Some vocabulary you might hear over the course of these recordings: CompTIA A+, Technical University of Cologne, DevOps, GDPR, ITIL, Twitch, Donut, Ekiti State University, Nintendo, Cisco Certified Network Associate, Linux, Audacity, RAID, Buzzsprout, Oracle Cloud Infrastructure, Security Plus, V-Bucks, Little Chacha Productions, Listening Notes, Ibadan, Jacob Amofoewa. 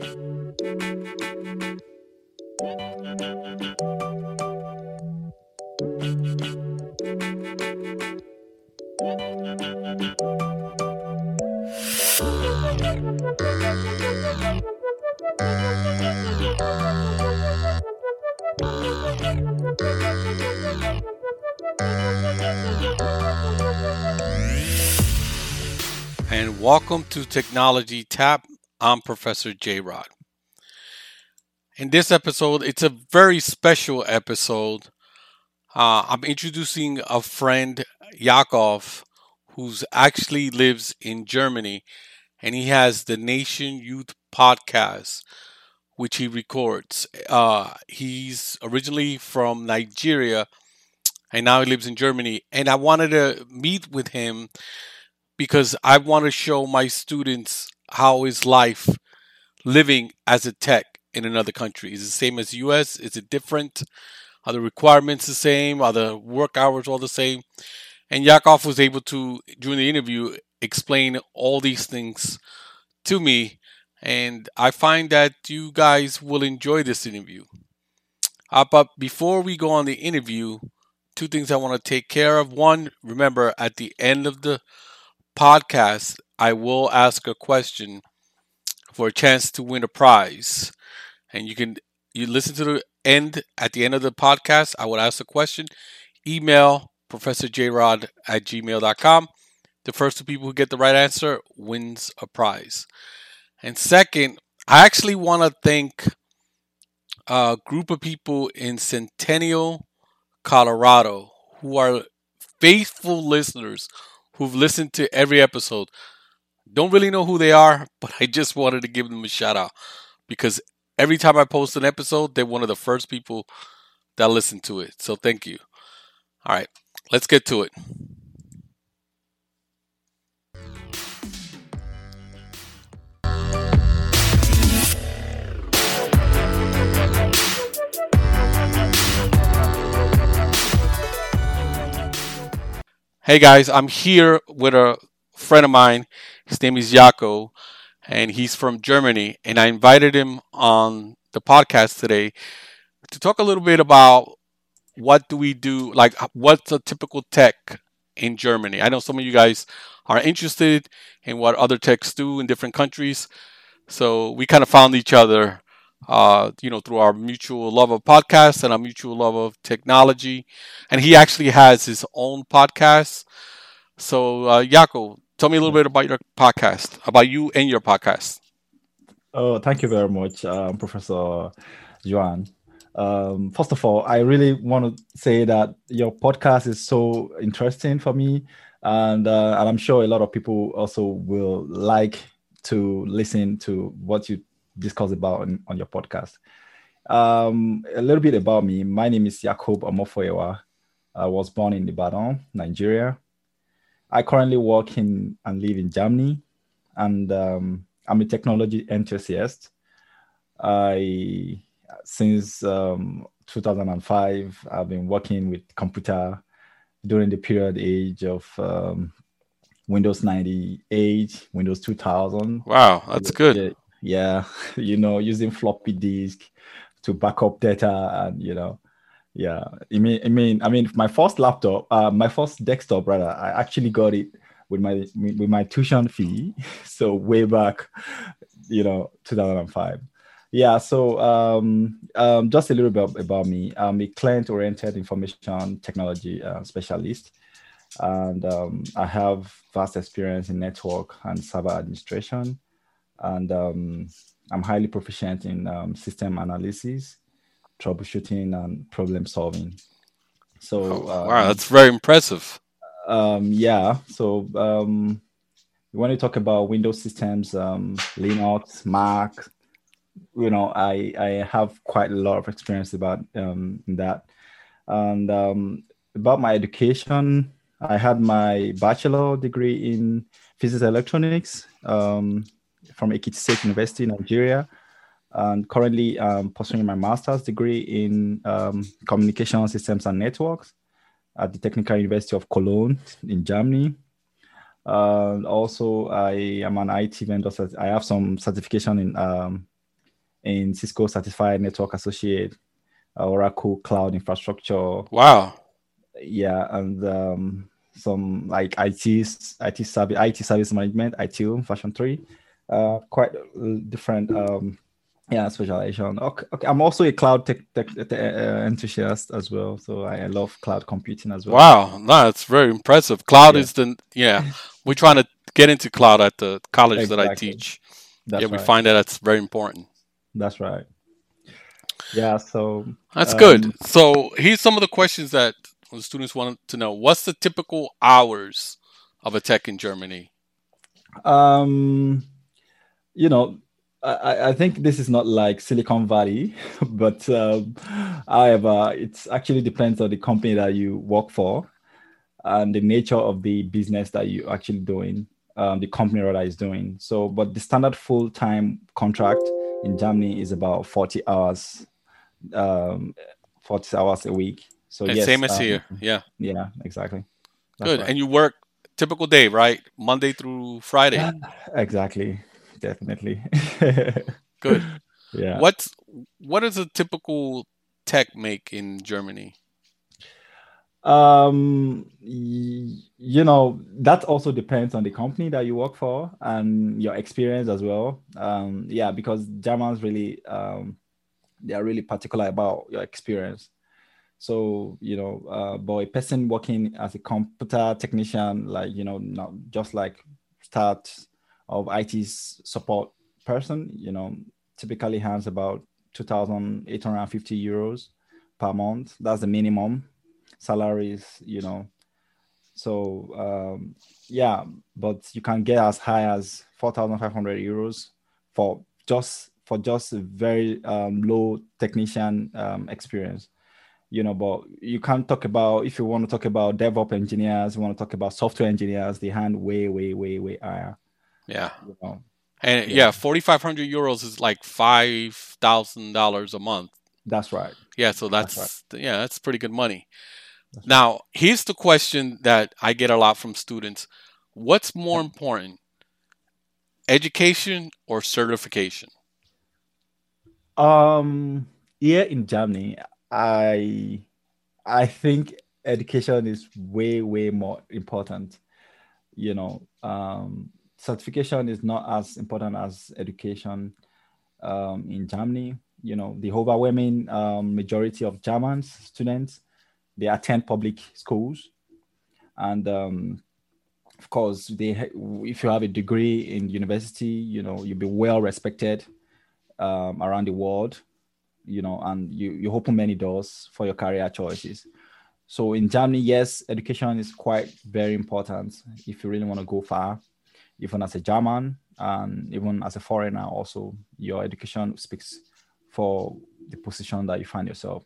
And welcome to Technology Tap. I'm Professor J. Rod. In this episode, it's a very special episode. I'm introducing a friend, Jacob, who's actually lives in Germany, and he has the Nation Youth podcast, which he records. He's originally from Nigeria, and now he lives in Germany. And I wanted to meet with him because I want to show my students how is life living as a tech in another country. Is it the same as the U.S.? Is it different? Are the requirements the same? Are the work hours all the same? And Jacob was able to, during the interview, explain all these things to me. And I find that you guys will enjoy this interview. But before we go on the interview, two things I want to take care of. One, remember, at the end of the podcast, I will ask a question for a chance to win a prize. And you listen to the end. At the end of the podcast, I will ask a question. Email professorjrod@gmail.com. The first two people who get the right answer wins a prize. And second, I actually want to thank a group of people in Centennial, Colorado, who are faithful listeners who've listened to every episode. Don't really know who they are, but I just wanted to give them a shout out because every time I post an episode, they're one of the first people that listen to it. So thank you. All right, let's get to it. Hey guys, I'm here with a friend of mine. His name is Jaco, and he's from Germany. And I invited him on the podcast today to talk a little bit about what do we do, like what's a typical tech in Germany. I know some of you guys are interested in what other techs do in different countries. So we kind of found each other, through our mutual love of podcasts and our mutual love of technology. And he actually has his own podcast. So, Jaco, tell me a little bit about your podcast, about you and your podcast. Oh, thank you very much, Professor Joan. First of all, I really want to say that your podcast is so interesting for me. And I'm sure a lot of people also will like to listen to what you discuss about on your podcast. A little bit about me. My name is Jacob Amofoewa. I was born in Ibadan, Nigeria. I currently work in and live in Germany, and I'm a technology enthusiast. Since 2005, I've been working with computer during the period age of Windows 98, Windows 2000. Wow, that's good. Yeah, using floppy disk to back up data, and my first laptop, my first desktop rather, I actually got it with my tuition fee. So way back, 2005. Yeah. So just a little bit about me. I'm a client-oriented information technology specialist, and I have vast experience in network and server administration. And I'm highly proficient in system analysis, troubleshooting, and problem solving. So wow, that's very impressive. So when you talk about Windows systems, Linux, Mac, I have quite a lot of experience about that. And about my education, I had my bachelor degree in physics electronics. From Ekiti State University in Nigeria, and currently pursuing my master's degree in communication systems and networks at the Technical University of Cologne in Germany. Also, I am an IT vendor. I have some certification in in Cisco Certified Network Associate, Oracle Cloud Infrastructure. Wow. Yeah, and some like IT service management, ITIL version 3. Quite different. Yeah, specialization. Okay. I'm also a cloud tech enthusiast as well, so I love cloud computing as well. Wow, no, it's very impressive. Cloud is we're trying to get into cloud at the college that I teach. We find that that's very important. That's right. Yeah, so that's good. So here's some of the questions that the students want to know. What's the typical hours of a tech in Germany? I think this is not like Silicon Valley, but however, it actually depends on the company that you work for and the nature of the business that you're actually doing, the company rather is doing. So, but the standard full-time contract in Germany is about 40 hours a week. So yes, same as here. Yeah. Yeah, exactly. That's good. Right. And you work typical day, right? Monday through Friday. Yeah, exactly. Definitely. Good. Yeah. What does a typical tech make in Germany? That also depends on the company that you work for and your experience as well. Because Germans really they are really particular about your experience. So, but a person working as a computer technician, not just like start of IT support person, typically has about 2,850 euros per month. That's the minimum salaries, So, but you can get as high as 4,500 euros for just a very low technician experience. But you can't talk about, if you want to talk about DevOps engineers, you want to talk about software engineers, they hand way higher. Yeah. And 4,500 euros is like $5,000 a month. That's right. Yeah. So that's pretty good money. Now, here's the question that I get a lot from students. What's more important, education or certification? Here in Germany, I think education is way more important, certification is not as important as education in Germany. The overwhelming majority of German students, they attend public schools. And of course, if you have a degree in university, you'll be well respected around the world, and you open many doors for your career choices. So in Germany, yes, education is quite very important if you really want to go far. Even as a German and even as a foreigner, also your education speaks for the position that you find yourself.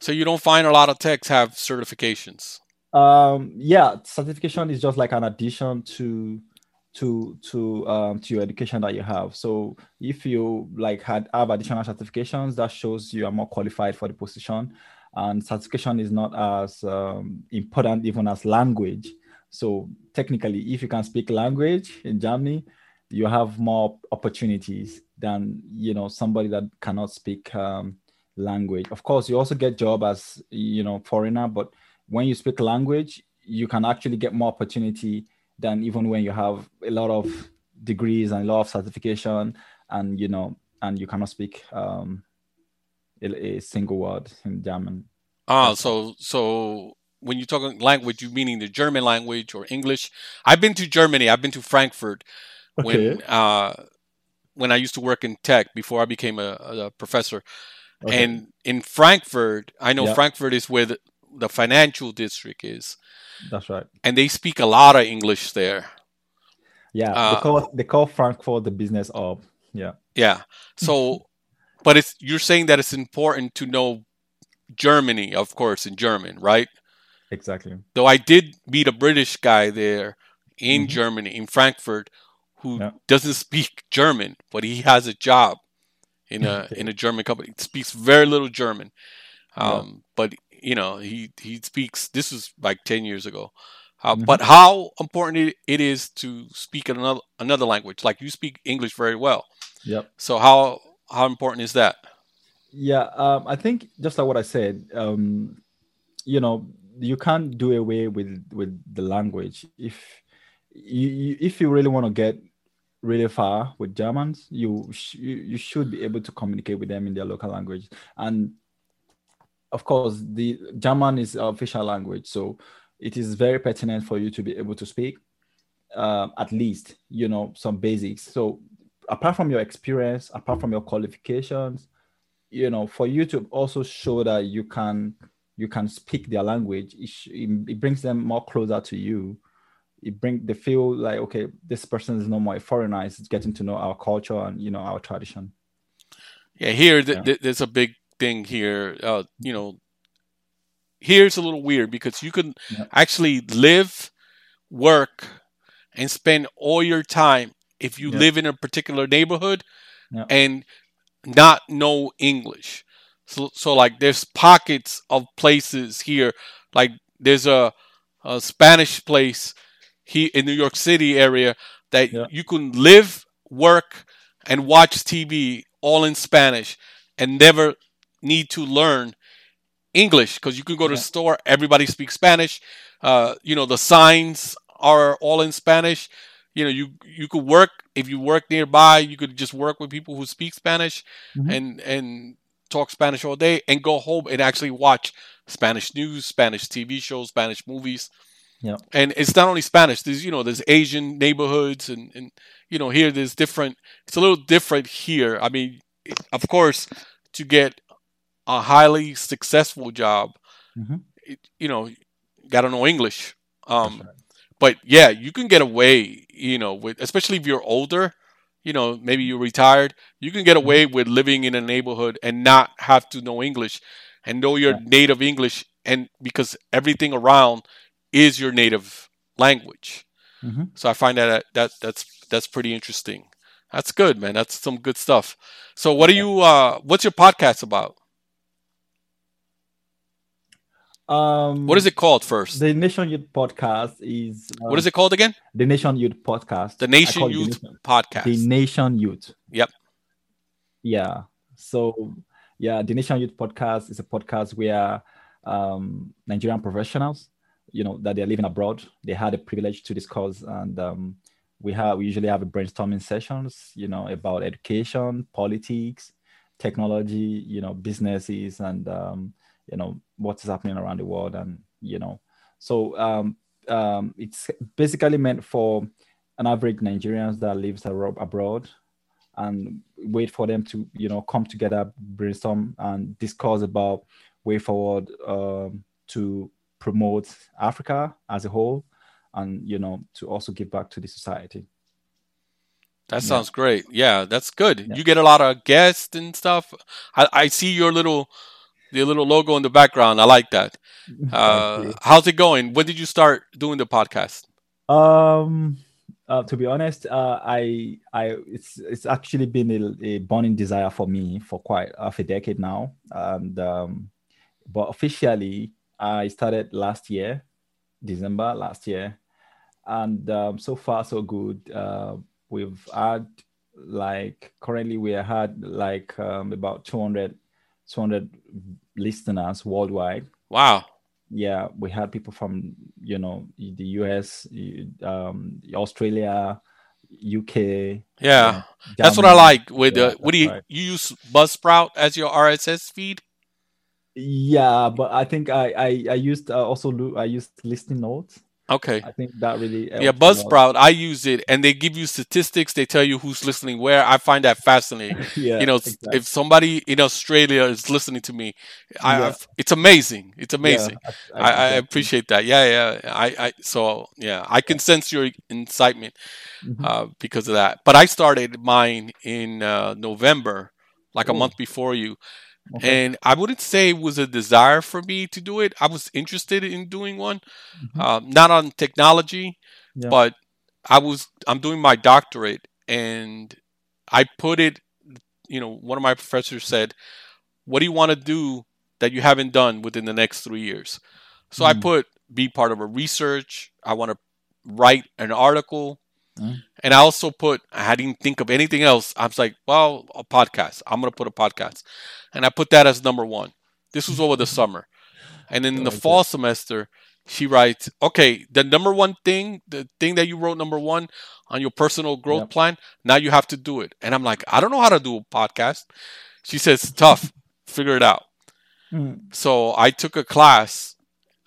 So you don't find a lot of techs have certifications. Certification is just like an addition to your education that you have. So if you have additional certifications, that shows you are more qualified for the position. And certification is not as important even as language. So technically, if you can speak language in Germany, you have more opportunities than, somebody that cannot speak language. Of course, you also get job as, foreigner, but when you speak language, you can actually get more opportunity than even when you have a lot of degrees and a lot of certification and you cannot speak a single word in German. So... When you're talking language, you meaning the German language or English? I've been to Germany. I've been to Frankfurt when I used to work in tech before I became a professor. Okay. And in Frankfurt, I know Frankfurt is where the financial district is. That's right. And they speak a lot of English there. Yeah, they call Frankfurt the business hub. Yeah. Yeah. So, but you're saying that it's important to know Germany, of course, in German, right? Exactly. Though I did meet a British guy there in Germany, in Frankfurt, who doesn't speak German, but he has a job in a German company. He speaks very little German. But, he speaks, this was like 10 years ago. But how important it is to speak another language. Like you speak English very well. Yep. So how How important is that? Yeah, I think just like what I said, you know, you can't do away with the language. If you really want to get really far with Germans, you should be able to communicate with them in their local language. And of course, the German is our official language, so it is very pertinent for you to be able to speak at least, you know, some basics. So apart from your experience, apart from your qualifications, you know, for you to also show that you can speak their language, it brings them more closer to you. They feel like, okay, this person is no more a foreigner. It's getting to know our culture and, you know, our tradition. Yeah, here, there's a big thing here. You know, here's a little weird because you can actually live, work, and spend all your time if you live in a particular neighborhood and not know English. So like, there's pockets of places here. Like, there's a Spanish place here in New York City area that you can live, work, and watch TV all in Spanish and never need to learn English because you can go to the store. Everybody speaks Spanish. You know, the signs are all in Spanish. You know, you could work. If you work nearby, you could just work with people who speak Spanish and talk Spanish all day and go home and actually watch Spanish news, Spanish TV shows, Spanish movies. Yeah, and it's not only Spanish. There's, you know, there's Asian neighborhoods and you know, here there's different. It's a little different here. I mean, of course, to get a highly successful job, you know, gotta know English. But yeah, you can get away, you know, with, especially if you're older, you know, maybe you're retired, you can get away with living in a neighborhood and not have to know English and know your native English, and because everything around is your native language. So I find that's pretty interesting. That's good, man. That's some good stuff. So what do you what's your podcast about? What is it called first? The Nation Youth Podcast is... what is it called again? The Nation Youth Podcast. The Nation Youth Podcast. The Nation Youth. Yep. Yeah. So, yeah, The Nation Youth Podcast is a podcast where Nigerian professionals, you know, that they're living abroad, they had the privilege to discuss. And we usually have a brainstorming sessions, you know, about education, politics, technology, you know, businesses, and... you know, what's happening around the world. And, you know, so it's basically meant for an average Nigerians that lives abroad, and wait for them to, you know, come together, brainstorm and discuss about way forward to promote Africa as a whole, and, you know, to also give back to the society. That sounds great. Yeah, that's good. Yeah. You get a lot of guests and stuff. I see your little logo in the background. I like that. How's it going? When did you start doing the podcast? To be honest, it's actually been a burning desire for me for quite half a decade now. And but officially, I started last year, December last year, and so far so good. We've had currently we had about 200 listeners worldwide. Wow. Yeah, we had people from, you know, the US, Australia, UK. Yeah, that's what I like. With you use Buzzsprout as your RSS feed? Yeah, but I think I used I used Listening Notes. Okay. I think that really helped. Yeah, Buzzsprout, I use it, and they give you statistics. They tell you who's listening where. I find that fascinating. You know, if somebody in Australia is listening to me, it's amazing. It's amazing. Yeah, I appreciate that. Yeah. I can sense your incitement because of that. But I started mine in November, a month before you. Okay. And I wouldn't say it was a desire for me to do it. I was interested in doing one, not on technology, but I'm doing my doctorate, and I put it, you know, one of my professors said, what do you want to do that you haven't done within the next 3 years? So I put, be part of a research. I want to write an article. And I also put, I didn't think of anything else. I was like, well, a podcast. I'm going to put a podcast. And I put that as number one. This was over the summer. And then in the fall semester, she writes, okay, the number one thing, the thing that you wrote number one on your personal growth plan, now you have to do it. And I'm like, I don't know how to do a podcast. She says, tough, figure it out. So I took a class,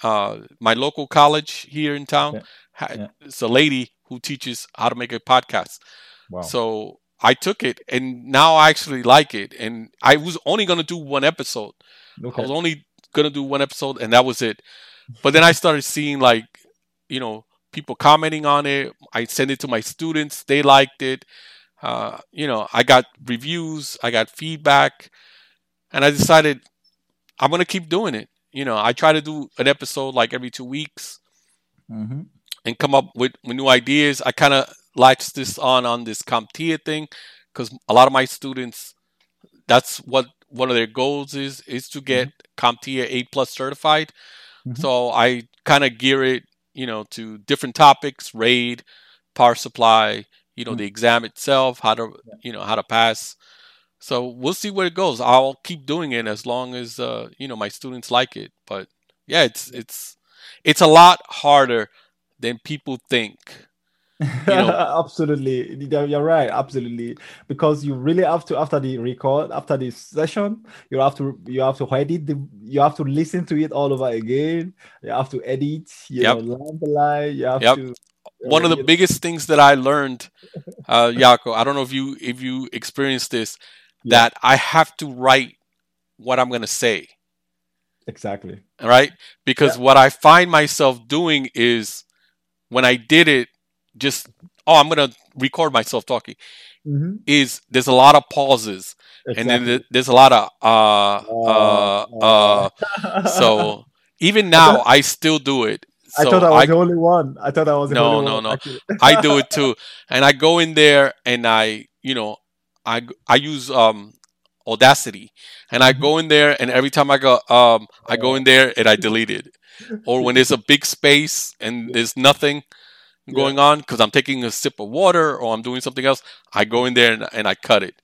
my local college here in town. It's a lady who teaches how to make a podcast. So I took it, and now I actually like it. And I was only going to do one episode. I was only going to do one episode, and that was it. But then I started seeing, like, you know, people commenting on it. I sent it to my students. They liked it. You know, I got reviews. I got feedback. And I decided I'm going to keep doing it. You know, I try to do an episode like every 2 weeks and come up with new ideas. I kind of latched this on this CompTIA thing because a lot of my students, that's what one of their goals is to get CompTIA A+ certified. So I kind of gear it, you know, to different topics, RAID, power supply, you know, the exam itself, how to, you know, how to pass. So we'll see where it goes. I'll keep doing it as long as, you know, my students like it. But yeah, it's a lot harder than people think. You know. Absolutely, you're right. Absolutely, because you really have to, after the record, after this session, you have to edit. You have to listen to it all over again. You have to edit. You know, learn the line. You have to. One of the biggest things that I learned, Jaco, I don't know if you experienced this, that I have to write what I'm going to say. Exactly. Right, because what I find myself doing is when I did it. Just, I'm going to record myself talking, is there's a lot of pauses. Exactly. And then there's a lot of, so even now I still do it. So I thought I was the only one. I thought I was the only one. No. I do it too. And I go in there and I use Audacity, and I go in there, and every time I go, I go in there and I delete it. Or when there's a big space and there's nothing going on because I'm taking a sip of water or I'm doing something else, I go in there and I cut it.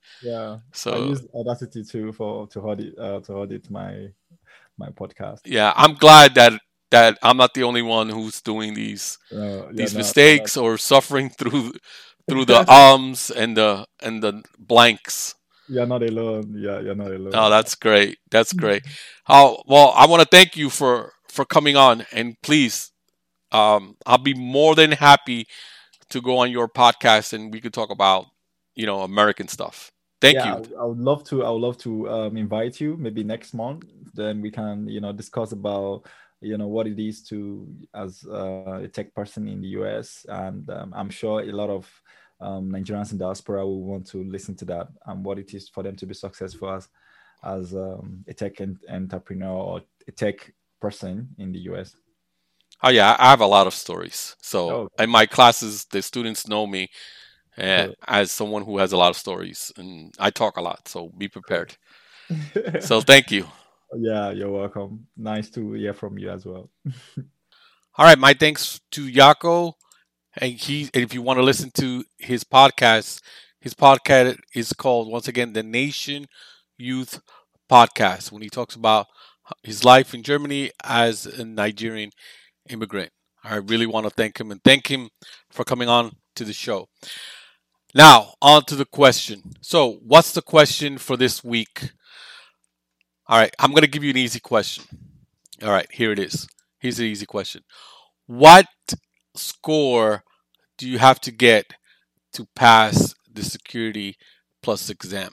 So I use Audacity too to audit my podcast. I'm glad that I'm not the only one who's doing these mistakes or suffering through the and the blanks. You're not alone. You're not alone. Oh, that's great. That's great. Oh, well, I want to thank you for coming on, and please, I'll be more than happy to go on your podcast and we could talk about, you know, American stuff. Thank you. I would love to. I would love to invite you maybe next month. Then we can, you know, discuss about, you know, what it is to as a tech person in the US. And I'm sure a lot of Nigerians in diaspora will want to listen to that and what it is for them to be successful as a tech entrepreneur or a tech person in the US. Oh, yeah, I have a lot of stories. So in my classes, the students know me as someone who has a lot of stories. And I talk a lot, so be prepared. So thank you. Yeah, you're welcome. Nice to hear from you as well. All right, my thanks to Jaco. And if you want to listen to his podcast is called, once again, The Nation Youth Podcast, when he talks about his life in Germany as a Nigerian immigrant. I really want to thank him, and thank him for coming on to the show. Now, on to the question. So, what's the question for this week? All right, I'm going to give you an easy question. All right, here it is. Here's the easy question. What score do you have to get to pass the Security Plus exam?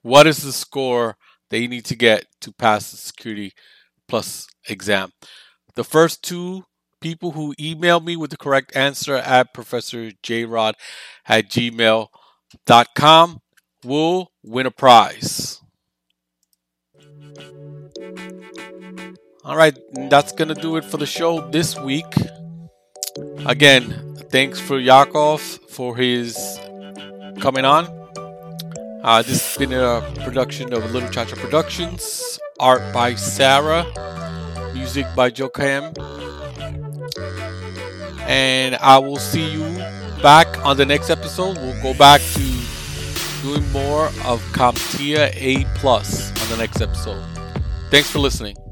What is the score that you need to get to pass the Security Plus exam? The first two people who emailed me with the correct answer at professorjrod@gmail.com will win a prize. All right, that's going to do it for the show this week. Again, thanks for Yakov for his coming on. This has been a production of Little Chacha Productions, art by Sarah, music by Joachim, and I will see you back on the next episode, we'll go back to doing more of CompTIA A+ on the next episode. Thanks for listening.